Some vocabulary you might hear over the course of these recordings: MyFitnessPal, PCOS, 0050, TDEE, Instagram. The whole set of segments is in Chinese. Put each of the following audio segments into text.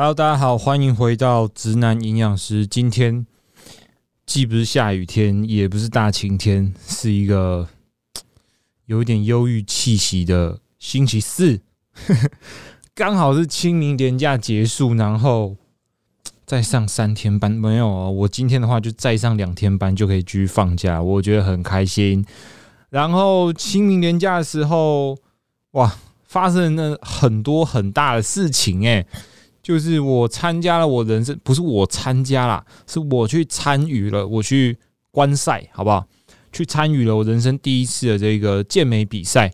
Hello， 大家好，欢迎回到直男营养师。今天既不是下雨天，也不是大晴天，是一个有一点忧郁气息的星期四，刚好是清明连假结束，然后再上3天班。没有哦，我今天的话就再上2天班就可以继续放假，我觉得很开心。然后清明连假的时候，哇，发生了很多很大的事情欸。就是我参加了我人生，不是我参加啦，是我去参与了，我去观赛，好不好？去参与了我人生第一次的这个健美比赛。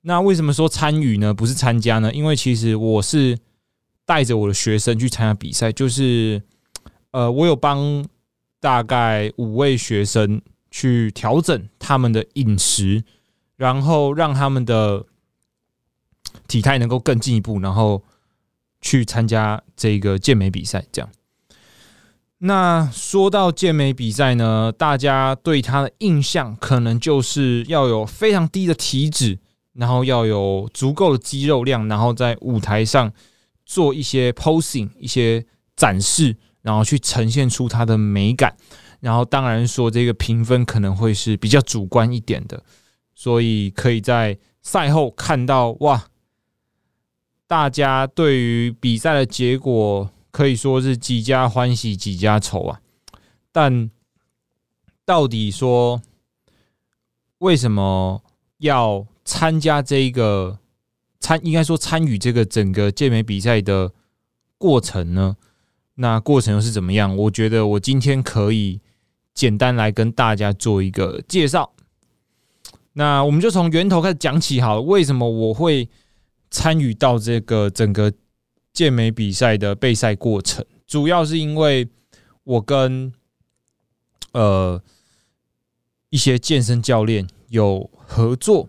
那为什么说参与呢？不是参加呢？因为其实我是带着我的学生去参加比赛，就是我有帮大概5位学生去调整他们的饮食，然后让他们的体态能够更进一步，然后去参加这个健美比赛，这样。那说到健美比赛呢，大家对它的印象可能就是要有非常低的体脂，然后要有足够的肌肉量，然后在舞台上做一些 posing 一些展示，然后去呈现出它的美感。然后当然说这个评分可能会是比较主观一点的，所以可以在赛后看到哇，大家对于比赛的结果可以说是几家欢喜几家愁啊，但到底说为什么要参加这个应该说参与这个整个健美比赛的过程呢？那过程又是怎么样？我觉得我今天可以简单来跟大家做一个介绍。那我们就从源头开始讲起好了，为什么我会参与到这个整个健美比赛的备赛过程，主要是因为我跟一些健身教练有合作，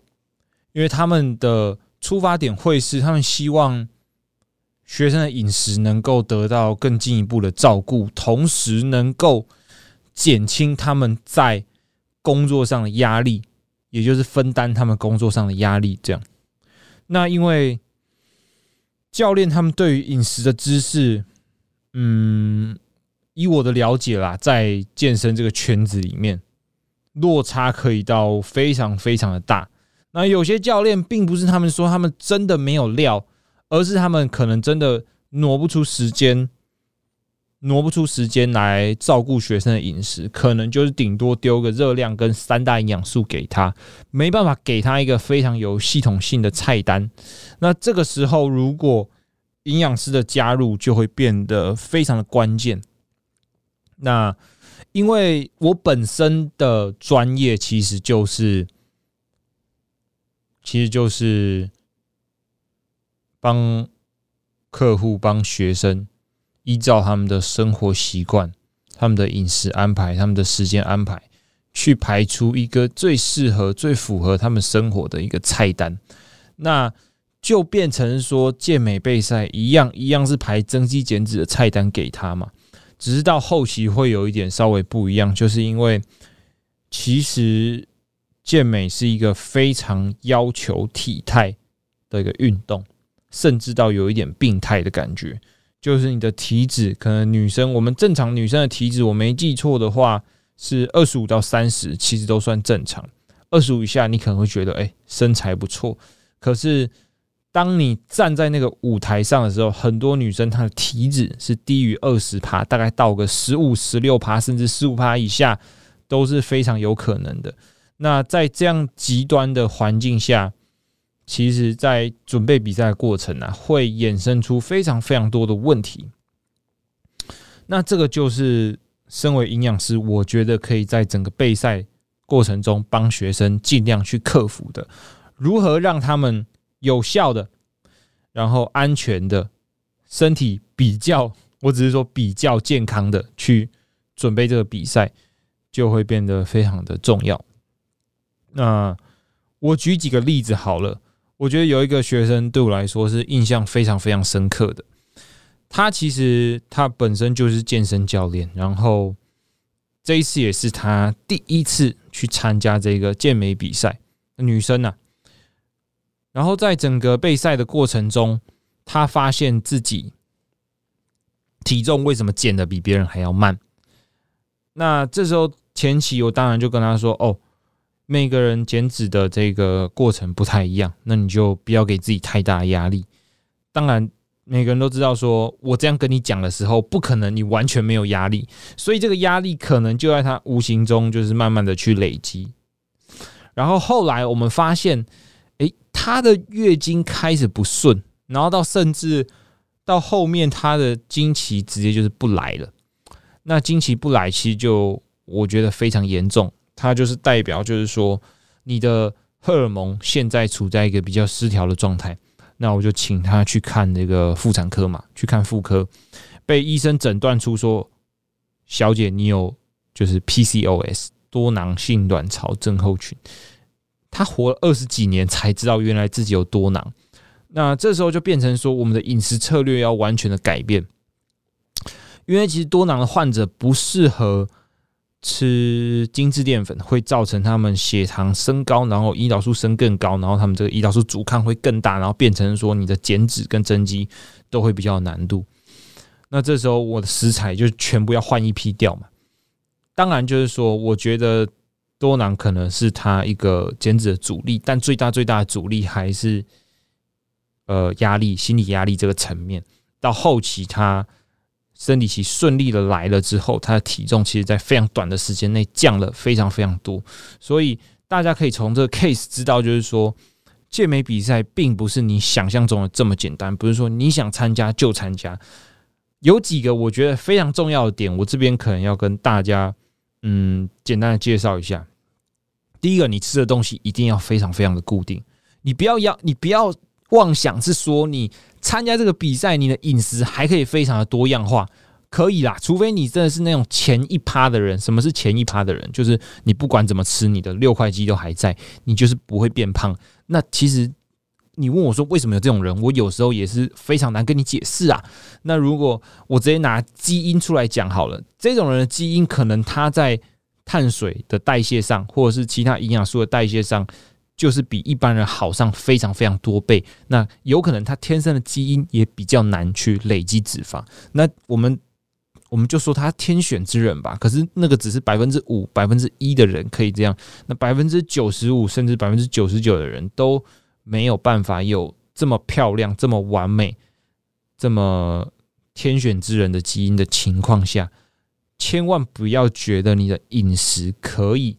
因为他们的出发点会是他们希望学生的饮食能够得到更进一步的照顾，同时能够减轻他们在工作上的压力，也就是分担他们工作上的压力，这样。那因为教练他们对于饮食的知识，以我的了解啦，在健身这个圈子里面，落差可以到非常非常的大。那有些教练并不是他们说他们真的没有料，而是他们可能真的挪不出时间来照顾学生的饮食，可能就是顶多丢个热量跟3大营养素给他，没办法给他一个非常有系统性的菜单。那这个时候，如果营养师的加入就会变得非常的关键。那因为我本身的专业其实就是帮客户帮学生依照他们的生活习惯、他们的饮食安排、他们的时间安排，去排出一个最适合、最符合他们生活的一个菜单。那就变成说健美备赛一样是排增肌减脂的菜单给他嘛，只是到后期会有一点稍微不一样，就是因为其实健美是一个非常要求体态的一个运动，甚至到有一点病态的感觉。就是你的体脂，可能女生，我们正常女生的体脂，我没记错的话是25到30，其实都算正常。25以下你可能会觉得身材不错，可是当你站在那个舞台上的时候，很多女生她的体脂是低于 20%， 大概到个 15-16% 甚至 15% 以下都是非常有可能的。那在这样极端的环境下，其实在准备比赛的过程会衍生出非常非常多的问题。那这个就是身为营养师，我觉得可以在整个备赛过程中帮学生尽量去克服的，如何让他们有效的，然后安全的，身体比较，我只是说比较健康的去准备这个比赛，就会变得非常的重要。那我举几个例子好了。我觉得有一个学生对我来说是印象非常非常深刻的。他本身就是健身教练，然后这一次也是他第一次去参加这个健美比赛，女生啊。然后在整个备赛的过程中，他发现自己体重为什么减的比别人还要慢？那这时候前期我当然就跟他说，哦，每个人减脂的这个过程不太一样，那你就不要给自己太大压力。当然每个人都知道说我这样跟你讲的时候不可能你完全没有压力，所以这个压力可能就在他无形中就是慢慢的去累积。然后后来我们发现他的月经开始不顺，然后到甚至到后面他的经期直接就是不来了。那经期不来其实就我觉得非常严重，它就是代表就是说你的荷尔蒙现在处在一个比较失调的状态。那我就请他去看这个妇产科嘛，去看妇科，被医生诊断出说，小姐你有就是 PCOS 多囊性卵巢症候群。他活了20几年才知道原来自己有多囊。那这时候就变成说我们的饮食策略要完全的改变，因为其实多囊的患者不适合吃精致淀粉，会造成他们血糖升高，然后胰岛素升更高，然后他们这个胰岛素阻抗会更大，然后变成说你的减脂跟增肌都会比较有难度。那这时候我的食材就全部要换一批掉嘛。当然就是说我觉得多囊可能是他一个减脂的阻力，但最大的阻力还是压力，心理压力这个层面。到后期他生理期顺利的来了之后，他的体重其实在非常短的时间内降了非常非常多。所以大家可以从这个 case 知道，就是说健美比赛并不是你想象中的这么简单，不是说你想参加就参加。有几个我觉得非常重要的点，我这边可能要跟大家简单的介绍一下。第一个，你吃的东西一定要非常非常的固定，你不要妄想是说你参加这个比赛你的饮食还可以非常的多样化，可以啦，除非你真的是那种前一趴的人。什么是前一趴的人？就是你不管怎么吃你的6块肌都还在，你就是不会变胖。那其实你问我说为什么有这种人，我有时候也是非常难跟你解释啊。那如果我直接拿基因出来讲好了，这种人的基因可能他在碳水的代谢上或者是其他营养素的代谢上就是比一般人好上非常非常多倍，那有可能他天生的基因也比较难去累积脂肪。那我们就说他天选之人吧，可是那个只是5%、1% 的人可以这样，那95%甚至99%的人都没有办法有这么漂亮、这么完美、这么天选之人的基因的情况下，千万不要觉得你的饮食可以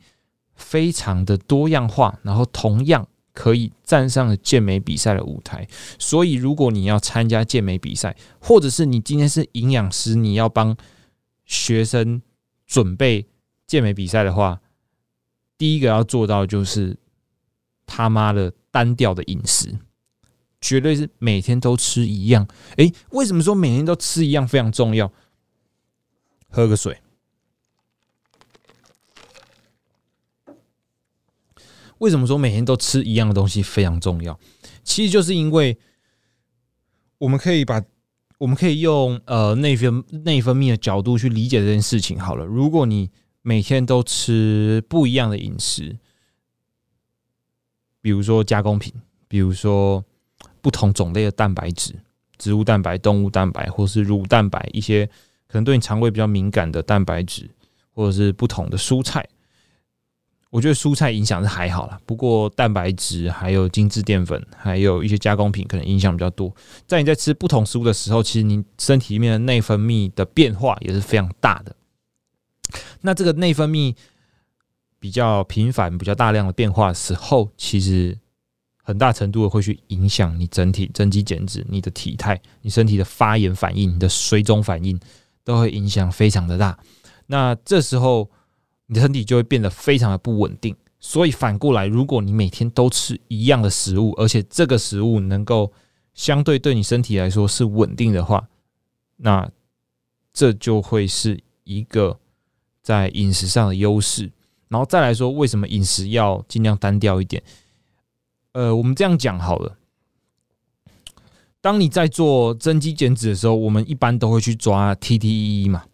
非常的多样化，然后同样可以站上了健美比赛的舞台。所以如果你要参加健美比赛，或者是你今天是营养师，你要帮学生准备健美比赛的话，第一个要做到就是他妈的单调的饮食，绝对是每天都吃一样。为什么说每天都吃一样非常重要？喝个水。为什么说每天都吃一样的东西非常重要？其实就是因为我们可以用内分泌的角度去理解这件事情好了。如果你每天都吃不一样的饮食，比如说加工品，比如说不同种类的蛋白质，植物蛋白、动物蛋白，或是乳蛋白，一些可能对你肠胃比较敏感的蛋白质，或者是不同的蔬菜。我觉得蔬菜影响是还好啦，不过蛋白质还有精致淀粉还有一些加工品可能影响比较多。在你在吃不同食物的时候，其实你身体里面的内分泌的变化也是非常大的。那这个内分泌比较频繁、比较大量的变化的时候，其实很大程度的会去影响你整体增肌减脂、你的体态、你身体的发炎反应、你的水肿反应，都会影响非常的大。那这时候你的身体就会变得非常的不稳定。所以反过来，如果你每天都吃一样的食物，而且这个食物能够相对对你身体来说是稳定的话，那这就会是一个在饮食上的优势。然后再来说为什么饮食要尽量单调一点。我们这样讲好了，当你在做增肌减脂的时候，我们一般都会去抓 TDEE 嘛，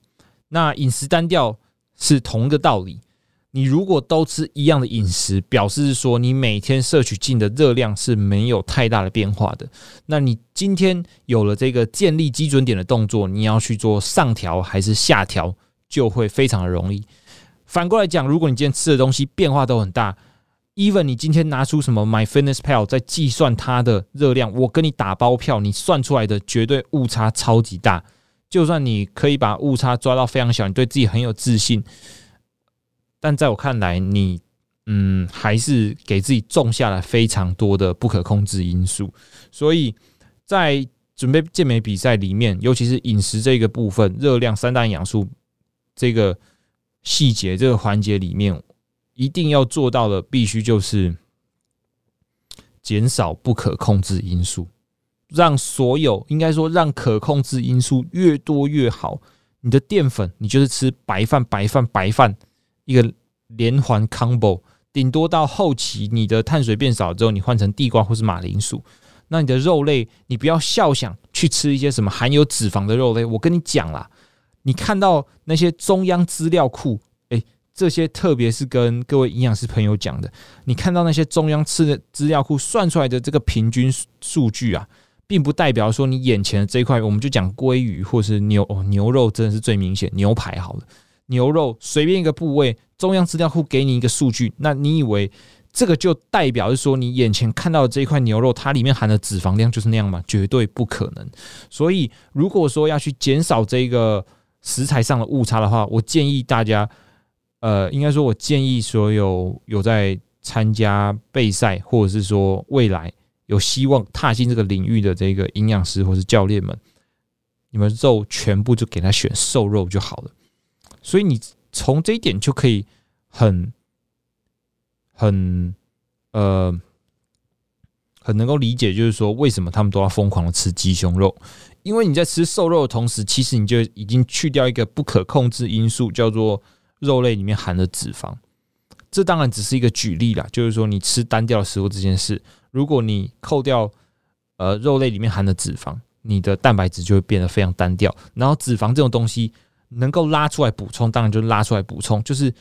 那饮食单调是同一个道理。你如果都吃一样的饮食，表示说你每天摄取进的热量是没有太大的变化的。那你今天有了这个建立基准点的动作，你要去做上调还是下调，就会非常的容易。反过来讲，如果你今天吃的东西变化都很大， even 你今天拿出什么 MyFitnessPal 在计算它的热量，我跟你打包票，你算出来的绝对误差超级大。就算你可以把误差抓到非常小，你对自己很有自信，但在我看来，你还是给自己种下了非常多的不可控制因素。所以在准备健美比赛里面，尤其是饮食这个部分，热量、三大营养素这个细节、这个环节里面，一定要做到的必须就是减少不可控制因素，让所有，应该说让可控制因素越多越好。你的淀粉，你就是吃白饭、白饭、白饭，一个连环 combo， 顶多到后期你的碳水变少之后，你换成地瓜或是马铃薯。那你的肉类，你不要笑想去吃一些什么含有脂肪的肉类。我跟你讲啦，你看到那些中央资料库，这些特别是跟各位营养师朋友讲的，你看到那些中央资料库算出来的这个平均数据啊，并不代表说你眼前的这一块，我们就讲鲑鱼或是牛肉真的是最明显，牛排好了。牛肉随便一个部位，中央资料库给你一个数据，那你以为这个就代表是说你眼前看到的这一块牛肉它里面含的脂肪量就是那样吗？绝对不可能。所以如果说要去减少这个食材上的误差的话，我建议大家应该说我建议所有在参加备赛或者是说未来有希望踏进这个领域的这个营养师或是教练们，你们肉全部就给他选瘦肉就好了。所以你从这一点就可以很能够理解，就是说为什么他们都要疯狂的吃鸡胸肉，因为你在吃瘦肉的同时，其实你就已经去掉一个不可控制因素，叫做肉类里面含的脂肪。这当然只是一个举例啦，就是说你吃单调的食物这件事，如果你扣掉肉类里面含的脂肪，你的蛋白质就会变得非常单调，然后脂肪这种东西能够拉出来补充，当然就拉出来补充。就是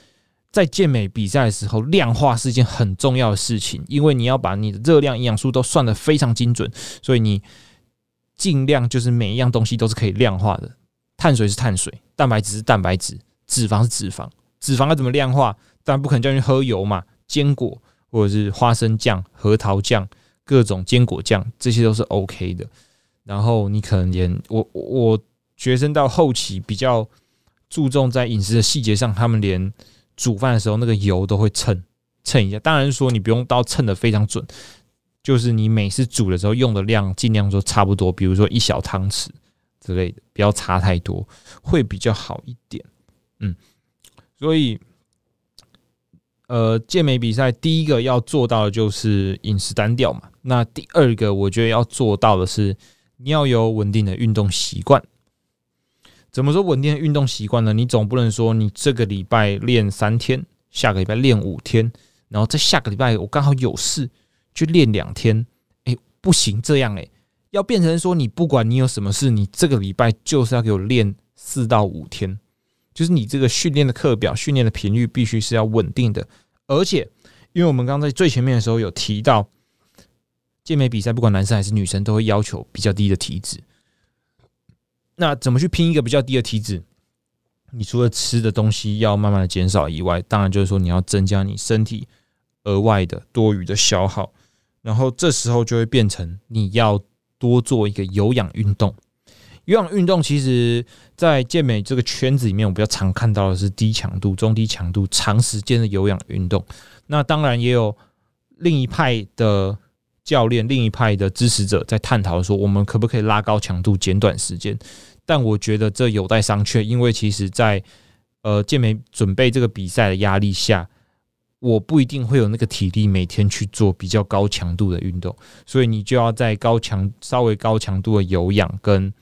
在健美比赛的时候，量化是一件很重要的事情，因为你要把你的热量、营养素都算得非常精准，所以你尽量就是每一样东西都是可以量化的。碳水是碳水，蛋白质是蛋白质，脂肪是脂肪。脂肪要怎么量化？当然不可能叫你喝油嘛，坚果或者是花生酱、核桃酱、各种坚果酱，这些都是 OK 的。然后你可能连我学生到后期比较注重在饮食的细节上，他们连煮饭的时候那个油都会称一下。当然说你不用到称的非常准，就是你每次煮的时候用的量尽量说差不多，比如说1小汤匙之类的，不要差太多，会比较好一点。所以健美比赛第一个要做到的就是饮食单调嘛。那第二个我觉得要做到的是你要有稳定的运动习惯。怎么说稳定的运动习惯呢？你总不能说你这个礼拜练3天，下个礼拜练5天，然后在下个礼拜我刚好有事去练2天，不行这样要变成说你不管你有什么事，你这个礼拜就是要给我练4到5天，就是你这个训练的课表、训练的频率必须是要稳定的。而且，因为我们刚才最前面的时候有提到，健美比赛不管男生还是女生都会要求比较低的体脂。那怎么去拼一个比较低的体脂？你除了吃的东西要慢慢的减少以外，当然就是说你要增加你身体额外的多余的消耗，然后这时候就会变成你要多做一个有氧运动。有氧运动其实在健美这个圈子里面，我比较常看到的是低强度、中低强度、长时间的有氧运动。那当然也有另一派的教练、另一派的支持者在探讨说，我们可不可以拉高强度、减短时间？但我觉得这有待商榷，因为其实在健美准备这个比赛的压力下，我不一定会有那个体力每天去做比较高强度的运动，所以你就要在稍微高强度的有氧跟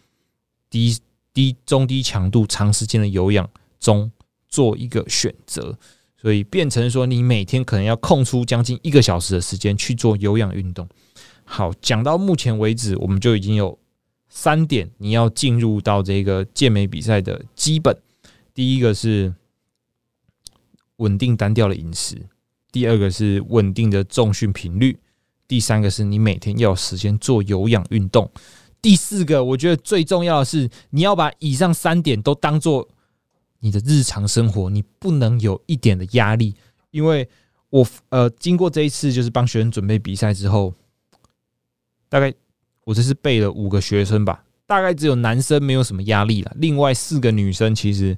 中低强度、长时间的有氧中做一个选择。所以变成说你每天可能要空出将近1个小时的时间去做有氧运动。好，讲到目前为止，我们就已经有3点你要进入到这个健美比赛的基本。第一个是稳定单调的饮食，第二个是稳定的重训频率，第三个是你每天要有时间做有氧运动，第四个我觉得最重要的是你要把以上3点都当作你的日常生活，你不能有一点的压力。因为我经过这一次就是帮学生准备比赛之后，大概我这次备了5个学生吧，大概只有男生没有什么压力啦，另外4个女生其实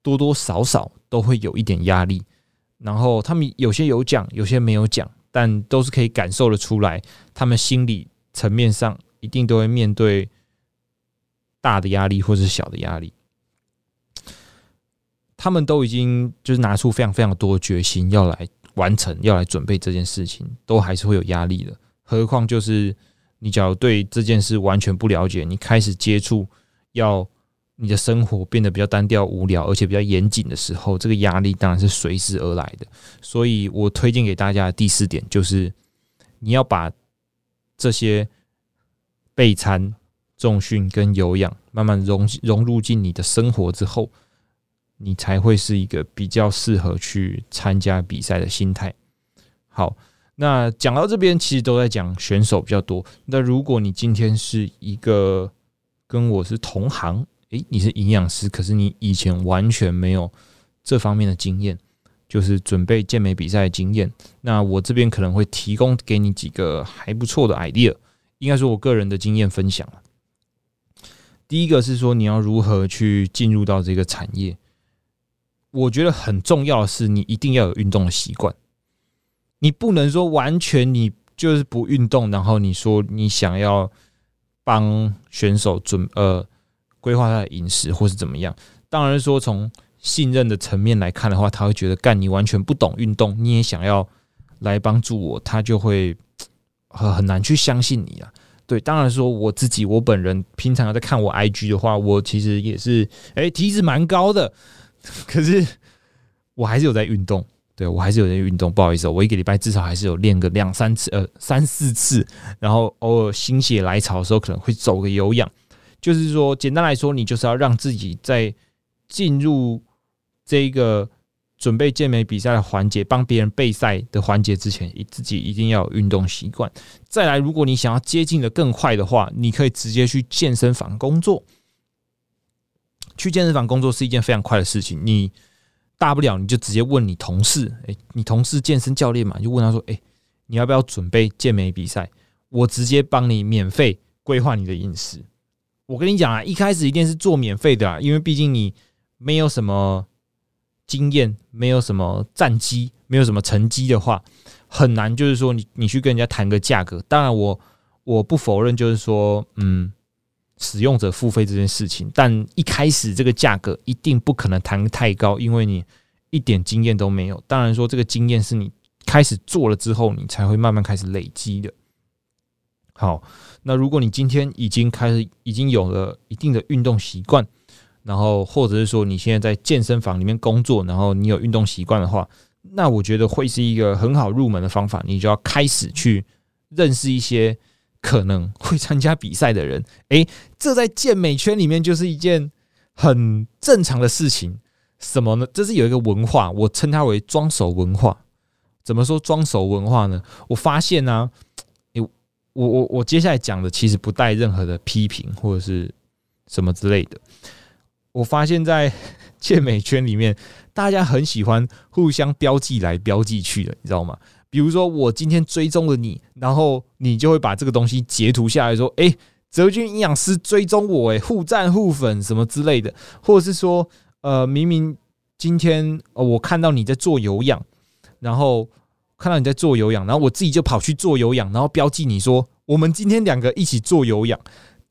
多多少少都会有一点压力，然后他们有些有讲，有些没有讲，但都是可以感受得出来，他们心理层面上一定都会面对大的压力或是小的压力。他们都已经就是拿出非常非常多的决心要来完成，要来准备这件事情，都还是会有压力的。何况就是你假如对这件事完全不了解，你开始接触要你的生活变得比较单调无聊而且比较严谨的时候，这个压力当然是随之而来的。所以我推荐给大家的第4点就是你要把这些备餐、重训跟有氧慢慢 融入进你的生活之后，你才会是一个比较适合去参加比赛的心态。好，那讲到这边其实都在讲选手比较多，那如果你今天是一个跟我是同行，你是营养师，可是你以前完全没有这方面的经验，就是准备健美比赛的经验，那我这边可能会提供给你几个还不错的 idea， 应该说我个人的经验分享。第一个是说你要如何去进入到这个产业，我觉得很重要的是你一定要有运动的习惯，你不能说完全你就是不运动，然后你说你想要帮选手规划他的饮食或是怎么样。当然说从信任的层面来看的话，他会觉得干你完全不懂运动，你也想要来帮助我，他就会很难去相信你啊。对，当然说我本人平常在看我 IG 的话，我其实也是体脂蛮高的，可是我还是有在运动。对，我还是有在运动，不好意思我一个礼拜至少还是有练个2-3次3-4次，然后偶尔心血来潮的时候可能会走个有氧。就是说简单来说，你就是要让自己在进入这个准备健美比赛的环节，帮别人备赛的环节之前，自己一定要有运动习惯。再来，如果你想要接近的更快的话，你可以直接去健身房工作。去健身房工作是一件非常快的事情，你大不了你就直接问你同事，你同事健身教练嘛，就问他说你要不要准备健美比赛，我直接帮你免费规划你的饮食。我跟你讲啊，一开始一定是做免费的啊，因为毕竟你没有什么经验，没有什么战绩，没有什么成绩的话，很难就是说你去跟人家谈个价格。当然我不否认就是说使用者付费这件事情，但一开始这个价格一定不可能谈太高，因为你一点经验都没有。当然说这个经验是你开始做了之后，你才会慢慢开始累积的。好，那如果你今天已经有了一定的运动习惯，然后或者是说你现在在健身房里面工作，然后你有运动习惯的话，那我觉得会是一个很好入门的方法。你就要开始去认识一些可能会参加比赛的人，这在健美圈里面就是一件很正常的事情。什么呢？这是有一个文化，我称它为装熟文化。怎么说装熟文化呢？我发现啊，我接下来讲的其实不带任何的批评或者是什么之类的。我发现在健美圈里面，大家很喜欢互相标记来标记去的，你知道吗？比如说我今天追踪了你，然后你就会把这个东西截图下来说，哲均营养师追踪我，互赞互粉什么之类的。或者是说明明今天我看到你在做有氧，然后我自己就跑去做有氧，然后标记你说我们今天2个一起做有氧，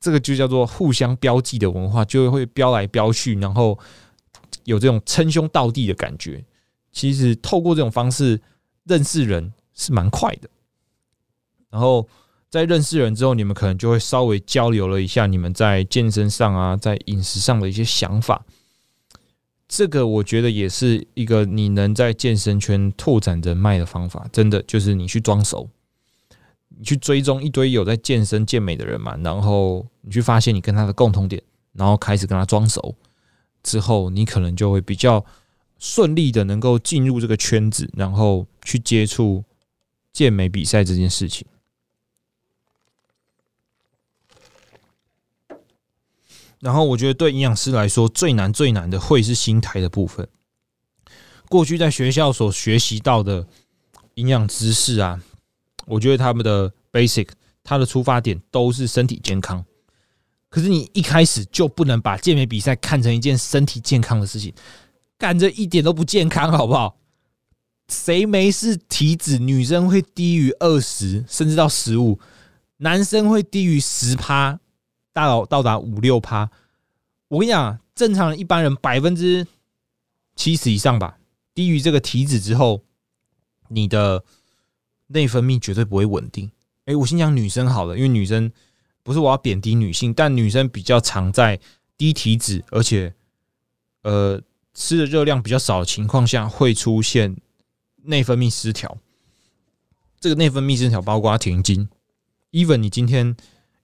这个就叫做互相标记的文化，就会标来标去，然后有这种称兄道弟的感觉。其实透过这种方式认识人是蛮快的，然后在认识人之后，你们可能就会稍微交流了一下你们在健身上啊，在饮食上的一些想法。这个我觉得也是一个你能在健身圈拓展人脉的方法，真的就是你去装熟，你去追踪一堆有在健身健美的人嘛，然后你去发现你跟他的共同点，然后开始跟他装熟之后，你可能就会比较顺利的能够进入这个圈子，然后去接触健美比赛这件事情。然后我觉得对营养师来说，最难的会是心态的部分。过去在学校所学习到的营养知识啊，我觉得他们的 basic， 他的出发点都是身体健康。可是你一开始就不能把健美比赛看成一件身体健康的事情，干这一点都不健康，好不好？谁没事体脂女生会低于20%，甚至到15%，男生会低于10%，到达5-6%。我跟你讲，正常人一般人70%以上吧，低于这个体脂之后，你的内分泌绝对不会稳定。我先讲女生好了，因为女生。不是我要贬低女性，但女生比较常在低体脂，而且吃的热量比较少的情况下，会出现内分泌失调。这个内分泌失调包括停经 ，even 你今天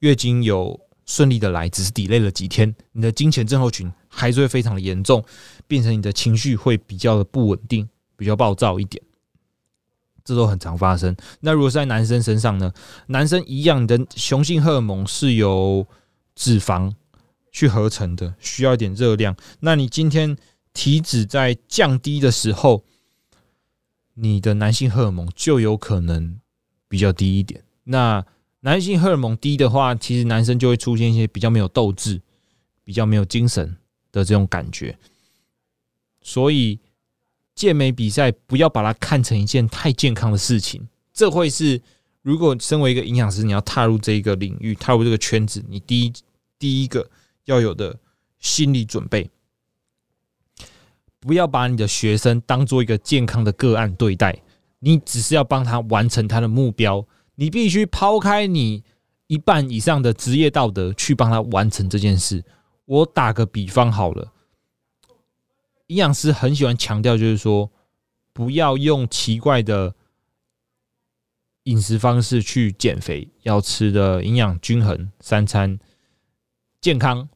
月经有顺利的来，只是 delay 了几天，你的经前症候群还是会非常的严重，变成你的情绪会比较的不稳定，比较暴躁一点。这都很常发生。那如果是在男生身上呢？男生一样的雄性荷尔蒙是由脂肪去合成的，需要一点热量。那你今天体脂在降低的时候，你的男性荷尔蒙就有可能比较低一点。那男性荷尔蒙低的话，其实男生就会出现一些比较没有斗志、比较没有精神的这种感觉。所以健美比赛不要把它看成一件太健康的事情，这会是如果身为一个营养师，你要踏入这个领域、踏入这个圈子，你第一个要有的心理准备。不要把你的学生当作一个健康的个案对待，你只是要帮他完成他的目标，你必须抛开你一半以上的职业道德去帮他完成这件事。我打个比方好了。营养师很喜欢强调，就是说不要用奇怪的饮食方式去减肥，要吃的营养均衡，三餐健康。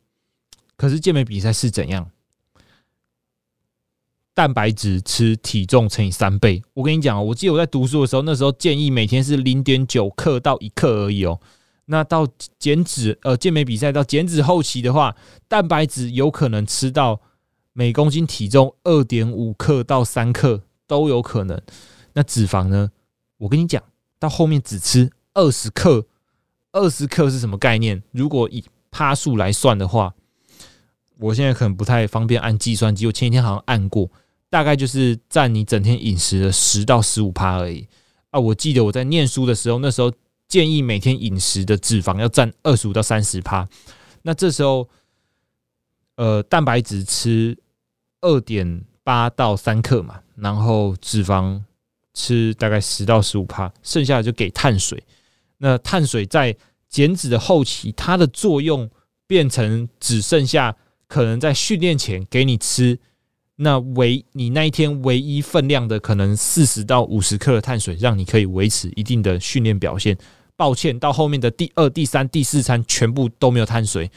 可是健美比赛是怎样？蛋白质吃体重乘以3倍。我跟你讲，我记得我在读书的时候，那时候建议每天是0.9克到1克而已哦。那到减脂健美比赛到减脂后期的话，蛋白质有可能吃到。每公斤体重 2.5 克到3克都有可能。那脂肪呢？我跟你讲，到后面只吃20克。20克是什么概念？如果以趴数来算的话，我现在可能不太方便按计算机，我前几天好像按过，大概就是占你整天饮食的10到 15% 而已。我记得我在念书的时候，那时候建议每天饮食的脂肪要占25到 30%。那这时候蛋白质吃2.8 到3克嘛，然后脂肪吃大概10到 15%， 剩下的就给碳水。那碳水在减脂的后期，它的作用变成只剩下可能在训练前给你吃你那一天唯一分量的可能40到50克的碳水，让你可以维持一定的训练表现。抱歉，到后面的第二、第三、第四餐全部都没有碳水，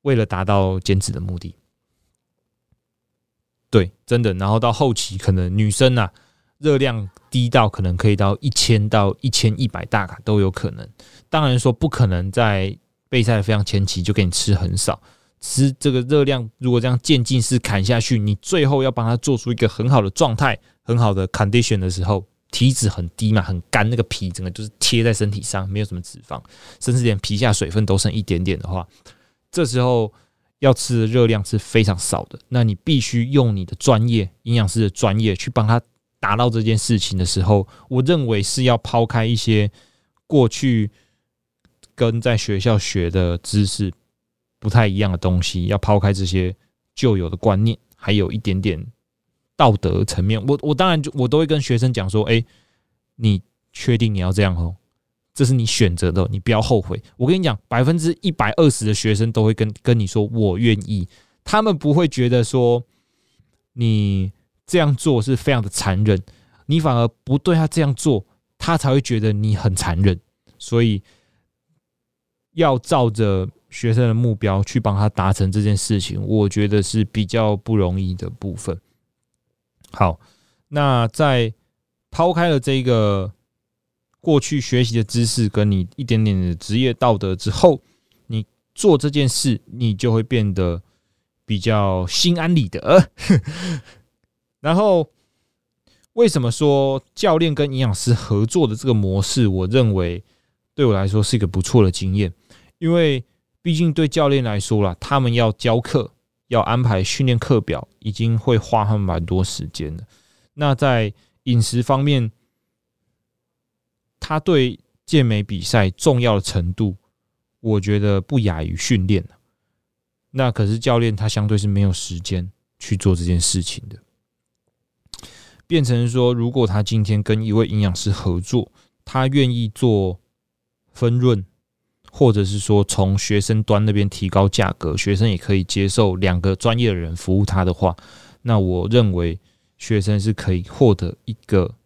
为了达到减脂的目的。对，真的。然后到后期可能女生啊，热量低到可能可以到1000到1100大卡都有可能。当然说不可能在备赛非常前期就给你吃很少，吃这个热量如果这样渐进式砍下去，你最后要帮它做出一个很好的状态、很好的 condition 的时候，体脂很低嘛，很干，那个皮整个就是贴在身体上，没有什么脂肪，甚至连皮下水分都剩一点点的话，这时候要吃的热量是非常少的。那你必须用你的专业营养师的专业去帮他达到这件事情的时候，我认为是要抛开一些过去跟在学校学的知识不太一样的东西，要抛开这些旧有的观念，还有一点点道德层面。我当然我都会跟学生讲说，你确定你要这样哦？这是你选择的，你不要后悔。我跟你讲，120%的学生都会跟你说我愿意，他们不会觉得说你这样做是非常的残忍，你反而不对他这样做，他才会觉得你很残忍。所以要照着学生的目标去帮他达成这件事情，我觉得是比较不容易的部分。好，那在抛开了这个过去学习的知识跟你一点点的职业道德之后，你做这件事，你就会变得比较心安理得。然后为什么说教练跟营养师合作的这个模式，我认为对我来说是一个不错的经验，因为毕竟对教练来说啦，他们要教课，要安排训练课表，已经会花他们蛮多时间了。那在饮食方面，他对健美比赛重要的程度，我觉得不亚于训练。那可是教练他相对是没有时间去做这件事情的，变成说如果他今天跟一位营养师合作，他愿意做分润，或者是说从学生端那边提高价格，学生也可以接受两个专业的人服务他的话，那我认为学生是可以获得一个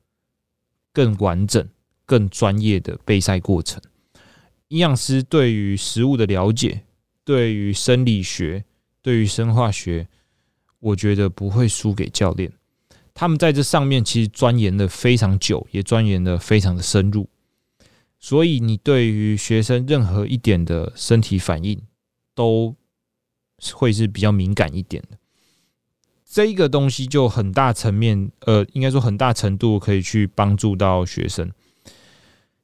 更完整更专业的备赛过程。营养师对于食物的了解，对于生理学，对于生化学，我觉得不会输给教练，他们在这上面其实钻研的非常久，也钻研的非常的深入，所以你对于学生任何一点的身体反应都会是比较敏感一点的。这一个东西就很大层面，应该说很大程度可以去帮助到学生。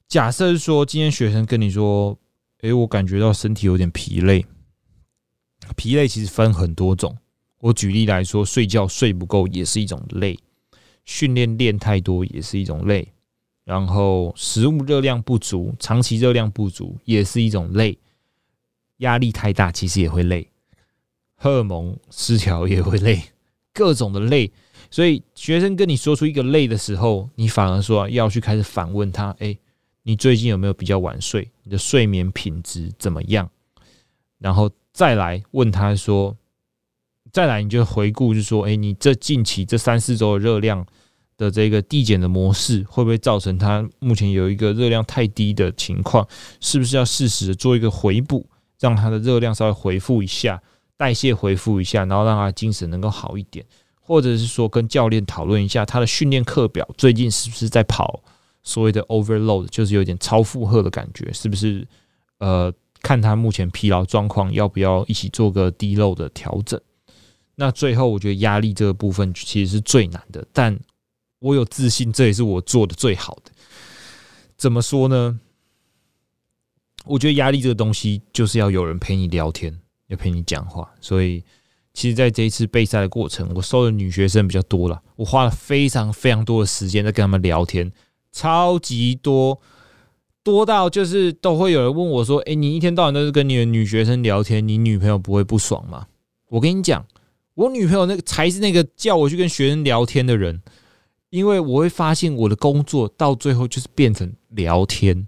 假设说今天学生跟你说，我感觉到身体有点疲累，疲累其实分很多种。我举例来说，睡觉睡不够也是一种累，训练练太多也是一种累，然后食物热量不足，长期热量不足也是一种累，压力太大其实也会累，荷尔蒙失调也会累，各种的累。所以学生跟你说出一个累的时候，你反而说要去开始反问他，你最近有没有比较晚睡？你的睡眠品质怎么样？然后再来问他说，再来你就回顾，就说，你这近期这3-4周的热量的这个递减的模式，会不会造成它目前有一个热量太低的情况？是不是要适时的做一个回补，让它的热量稍微回复一下，代谢回复一下，然后让它精神能够好一点？或者是说跟教练讨论一下，他的训练课表最近是不是在跑所谓的 overload， 就是有点超负荷的感觉？是不是看他目前疲劳状况，要不要一起做个低load的调整？那最后我觉得压力这个部分其实是最难的，但我有自信这也是我做的最好的。怎么说呢？我觉得压力这个东西就是要有人陪你聊天，要陪你讲话。所以其实在这一次备赛的过程，我收的女学生比较多了，我花了非常非常多的时间在跟他们聊天，超级多到就是都会有人问我说，你一天到晚都是跟你的女学生聊天，你女朋友不会不爽吗？我跟你讲，我女朋友那个才是那个叫我去跟学生聊天的人，因为我会发现我的工作到最后就是变成聊天。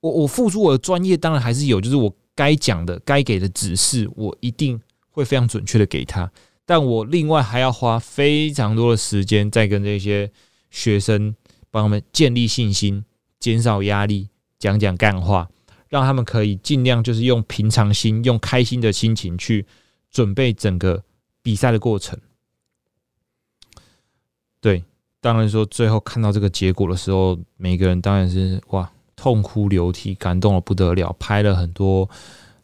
我付出我的专业当然还是有，就是我该讲的该给的指示我一定会非常准确的给他，但我另外还要花非常多的时间在跟这些学生，帮他们建立信心，减少压力，讲讲干话，让他们可以尽量就是用平常心，用开心的心情去准备整个比赛的过程。对，当然说最后看到这个结果的时候，每个人当然是哇痛哭流涕，感动得不得了，拍了很多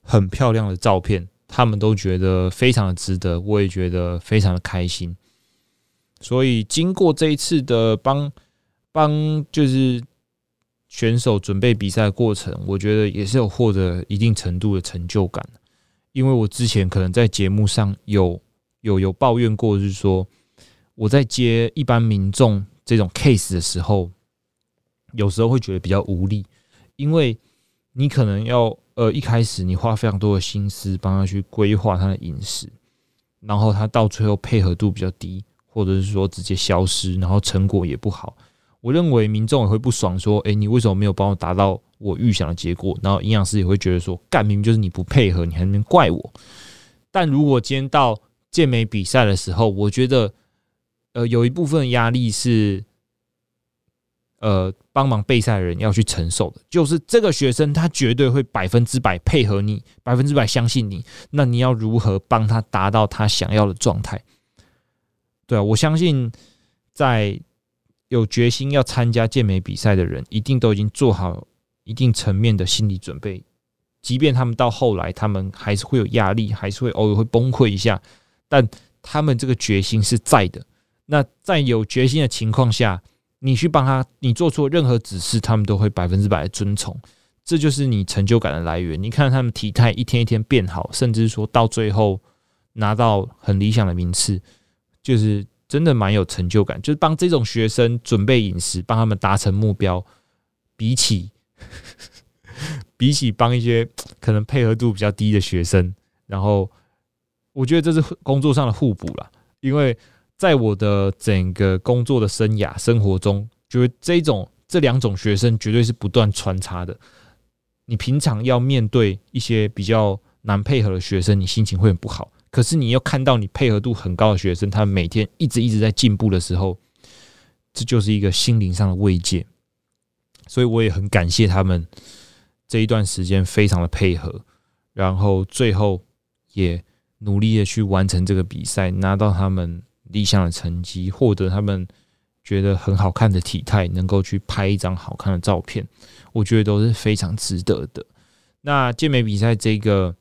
很漂亮的照片，他们都觉得非常的值得，我也觉得非常的开心。所以经过这一次的帮就是选手准备比赛的过程，我觉得也是有获得一定程度的成就感，因为我之前可能在节目上有抱怨过，就是说我在接一般民众这种 case 的时候，有时候会觉得比较无力，因为你可能要一开始你花非常多的心思帮他去规划他的饮食，然后他到最后配合度比较低，或者是说直接消失，然后成果也不好。我认为民众也会不爽说，你为什么没有帮我达到我预想的结果？然后营养师也会觉得说，干，明明就是你不配合，你还在那边怪我。但如果今天到健美比赛的时候，我觉得有一部分压力是帮忙备赛的人要去承受的，就是这个学生他绝对会100%配合你，100%相信你，那你要如何帮他达到他想要的状态？对啊，我相信在有决心要参加健美比赛的人，一定都已经做好一定层面的心理准备，即便他们到后来他们还是会有压力，还是会偶尔会崩溃一下，但他们这个决心是在的。那在有决心的情况下，你去帮他，你做出任何指示他们都会100%的遵从，这就是你成就感的来源。你看他们体态一天一天变好，甚至说到最后拿到很理想的名次，就是真的蛮有成就感，就是帮这种学生准备饮食，帮他们达成目标，比起帮一些可能配合度比较低的学生，然后我觉得这是工作上的互补啦。因为在我的整个工作的生涯生活中，觉得这两种学生绝对是不断穿插的。你平常要面对一些比较难配合的学生，你心情会很不好，可是你又看到你配合度很高的学生，他每天一直在进步的时候，这就是一个心灵上的慰藉。所以我也很感谢他们这一段时间非常的配合，然后最后也努力的去完成这个比赛，拿到他们理想的成绩，获得他们觉得很好看的体态，能够去拍一张好看的照片，我觉得都是非常值得的。那健美比赛这个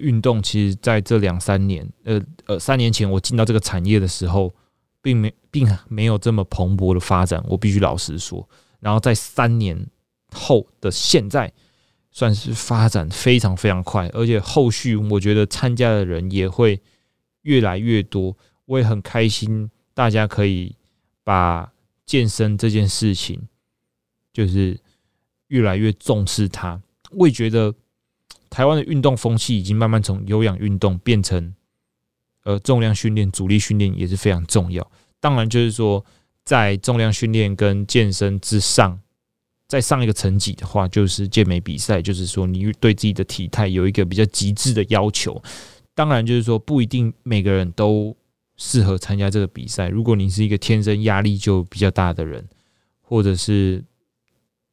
运动，其实在这2-3年3年前我进到这个产业的时候，并没有这么蓬勃的发展，我必须老实说。然后在3年后的现在，算是发展非常非常快，而且后续我觉得参加的人也会越来越多。我也很开心大家可以把健身这件事情就是越来越重视它。我也觉得台湾的运动风气已经慢慢从有氧运动变成重量训练，主力训练也是非常重要。当然就是说在重量训练跟健身之上，再上一个层级的话就是健美比赛，就是说你对自己的体态有一个比较极致的要求。当然就是说不一定每个人都适合参加这个比赛，如果你是一个天生压力就比较大的人，或者是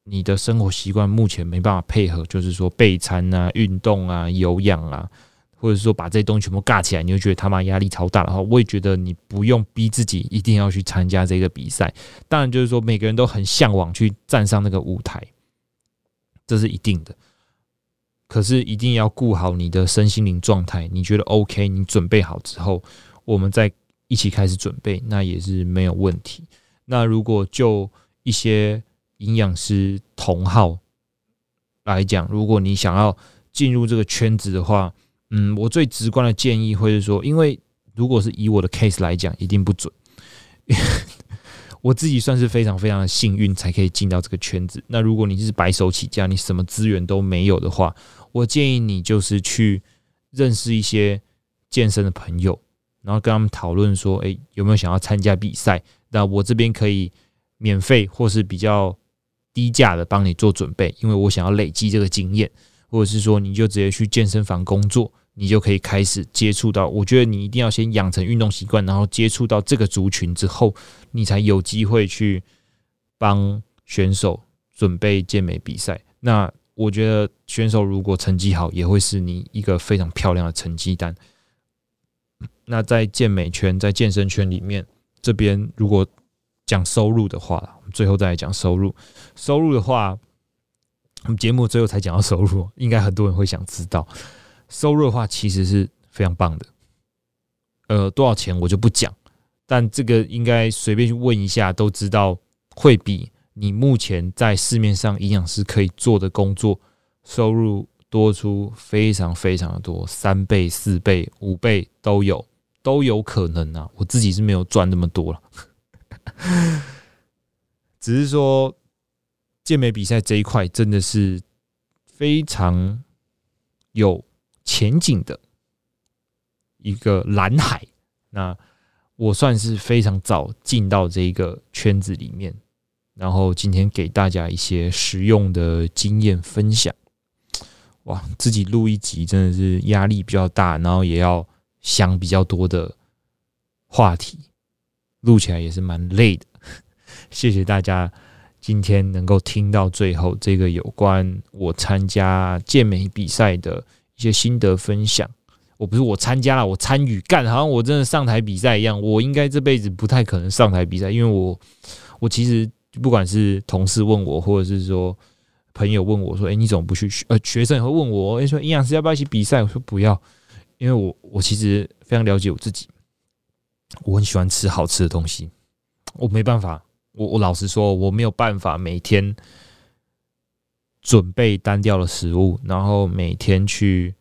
你的生活习惯目前没办法配合，就是说备餐啊、运动啊、有氧啊，或者说把这些东西全部尬起来，你就觉得他妈压力超大的话，我也觉得你不用逼自己一定要去参加这个比赛。当然就是说每个人都很向往去站上那个舞台，这是一定的，可是一定要顾好你的身心灵状态。你觉得 OK， 你准备好之后，我们再一起开始准备，那也是没有问题。那如果就一些营养师同好来讲，如果你想要进入这个圈子的话，我最直观的建议会是说，因为如果是以我的 case 来讲，一定不准。我自己算是非常非常的幸运才可以进到这个圈子。那如果你是白手起家，你什么资源都没有的话，我建议你就是去认识一些健身的朋友，然后跟他们讨论说，有没有想要参加比赛？那我这边可以免费或是比较低价的帮你做准备，因为我想要累积这个经验，或者是说你就直接去健身房工作，你就可以开始接触到。我觉得你一定要先养成运动习惯，然后接触到这个族群之后，你才有机会去帮选手准备健美比赛。那我觉得选手如果成绩好，也会是你一个非常漂亮的成绩单。那在健美圈、在健身圈里面，这边如果讲收入的话，我们最后再来讲收入。收入的话，我们节目最后才讲到收入，应该很多人会想知道。收入的话，其实是非常棒的。多少钱我就不讲，但这个应该随便去问一下都知道，会比你目前在市面上营养师可以做的工作，收入多出非常非常的多，3倍、4倍、5倍都有可能啊。我自己是没有赚那么多了。只是说健美比赛这一块真的是非常有前景的一个蓝海。那我算是非常早进到这个圈子里面，然后今天给大家一些实用的经验分享。哇，自己录一集真的是压力比较大，然后也要想比较多的话题，录起来也是蛮累的。谢谢大家今天能够听到最后这个有关我参加健美比赛的一些心得分享。我参与，干，好像我真的上台比赛一样。我应该这辈子不太可能上台比赛，因为我其实不管是同事问我，或者是说朋友问我说，你怎么不去？学生也会问我，说营养师要不要一起比赛？我说不要，因为我其实非常了解我自己，我很喜欢吃好吃的东西，我没办法，我老实说，我没有办法每天准备单调的食物，然后每天去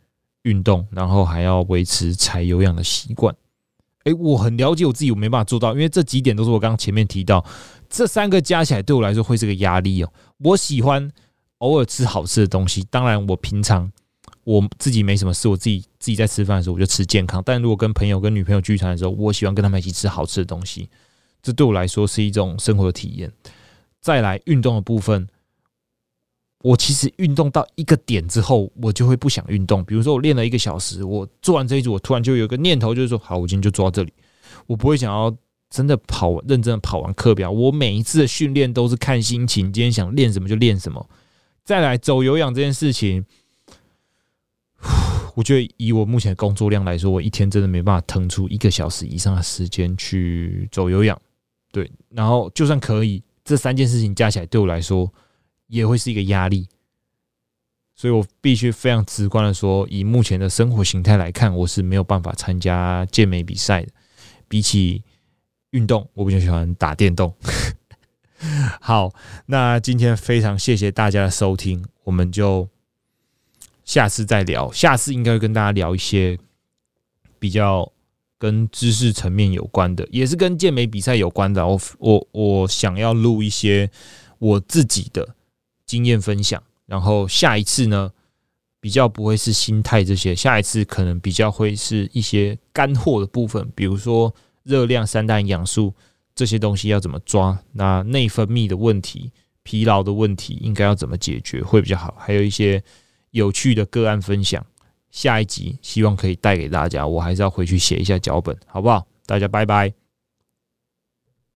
运动，然后还要维持踩有氧的习惯。我很了解我自己，我没办法做到，因为这几点都是我刚刚前面提到，这三个加起来对我来说会是个压力哦。我喜欢偶尔吃好吃的东西，当然我平常我自己没什么事，我自己在吃饭的时候我就吃健康，但如果跟朋友跟女朋友聚餐的时候，我喜欢跟他们一起吃好吃的东西，这对我来说是一种生活的体验。再来运动的部分，我其实运动到一个点之后，我就会不想运动。比如说我练了1个小时，我做完这一组，我突然就有一个念头，就是说，好，我今天就做到这里。我不会想要真的认真的跑完课表。我每一次的训练都是看心情，今天想练什么就练什么。再来走有氧这件事情，我觉得以我目前的工作量来说，我一天真的没办法腾出1个小时以上的时间去走有氧。对，然后就算可以，这三件事情加起来对我来说，也会是一个压力，所以我必须非常直观的说，以目前的生活形态来看，我是没有办法参加健美比赛的。比起运动，我比较喜欢打电动。好，那今天非常谢谢大家的收听，我们就下次再聊。下次应该会跟大家聊一些比较跟知识层面有关的，也是跟健美比赛有关的。我想要录一些我自己的经验分享，然后下一次呢比较不会是心态这些，下一次可能比较会是一些干货的部分，比如说热量、3大营养素这些东西要怎么抓，那内分泌的问题、疲劳的问题应该要怎么解决会比较好，还有一些有趣的个案分享。下一集希望可以带给大家，我还是要回去写一下脚本，好不好？大家拜拜。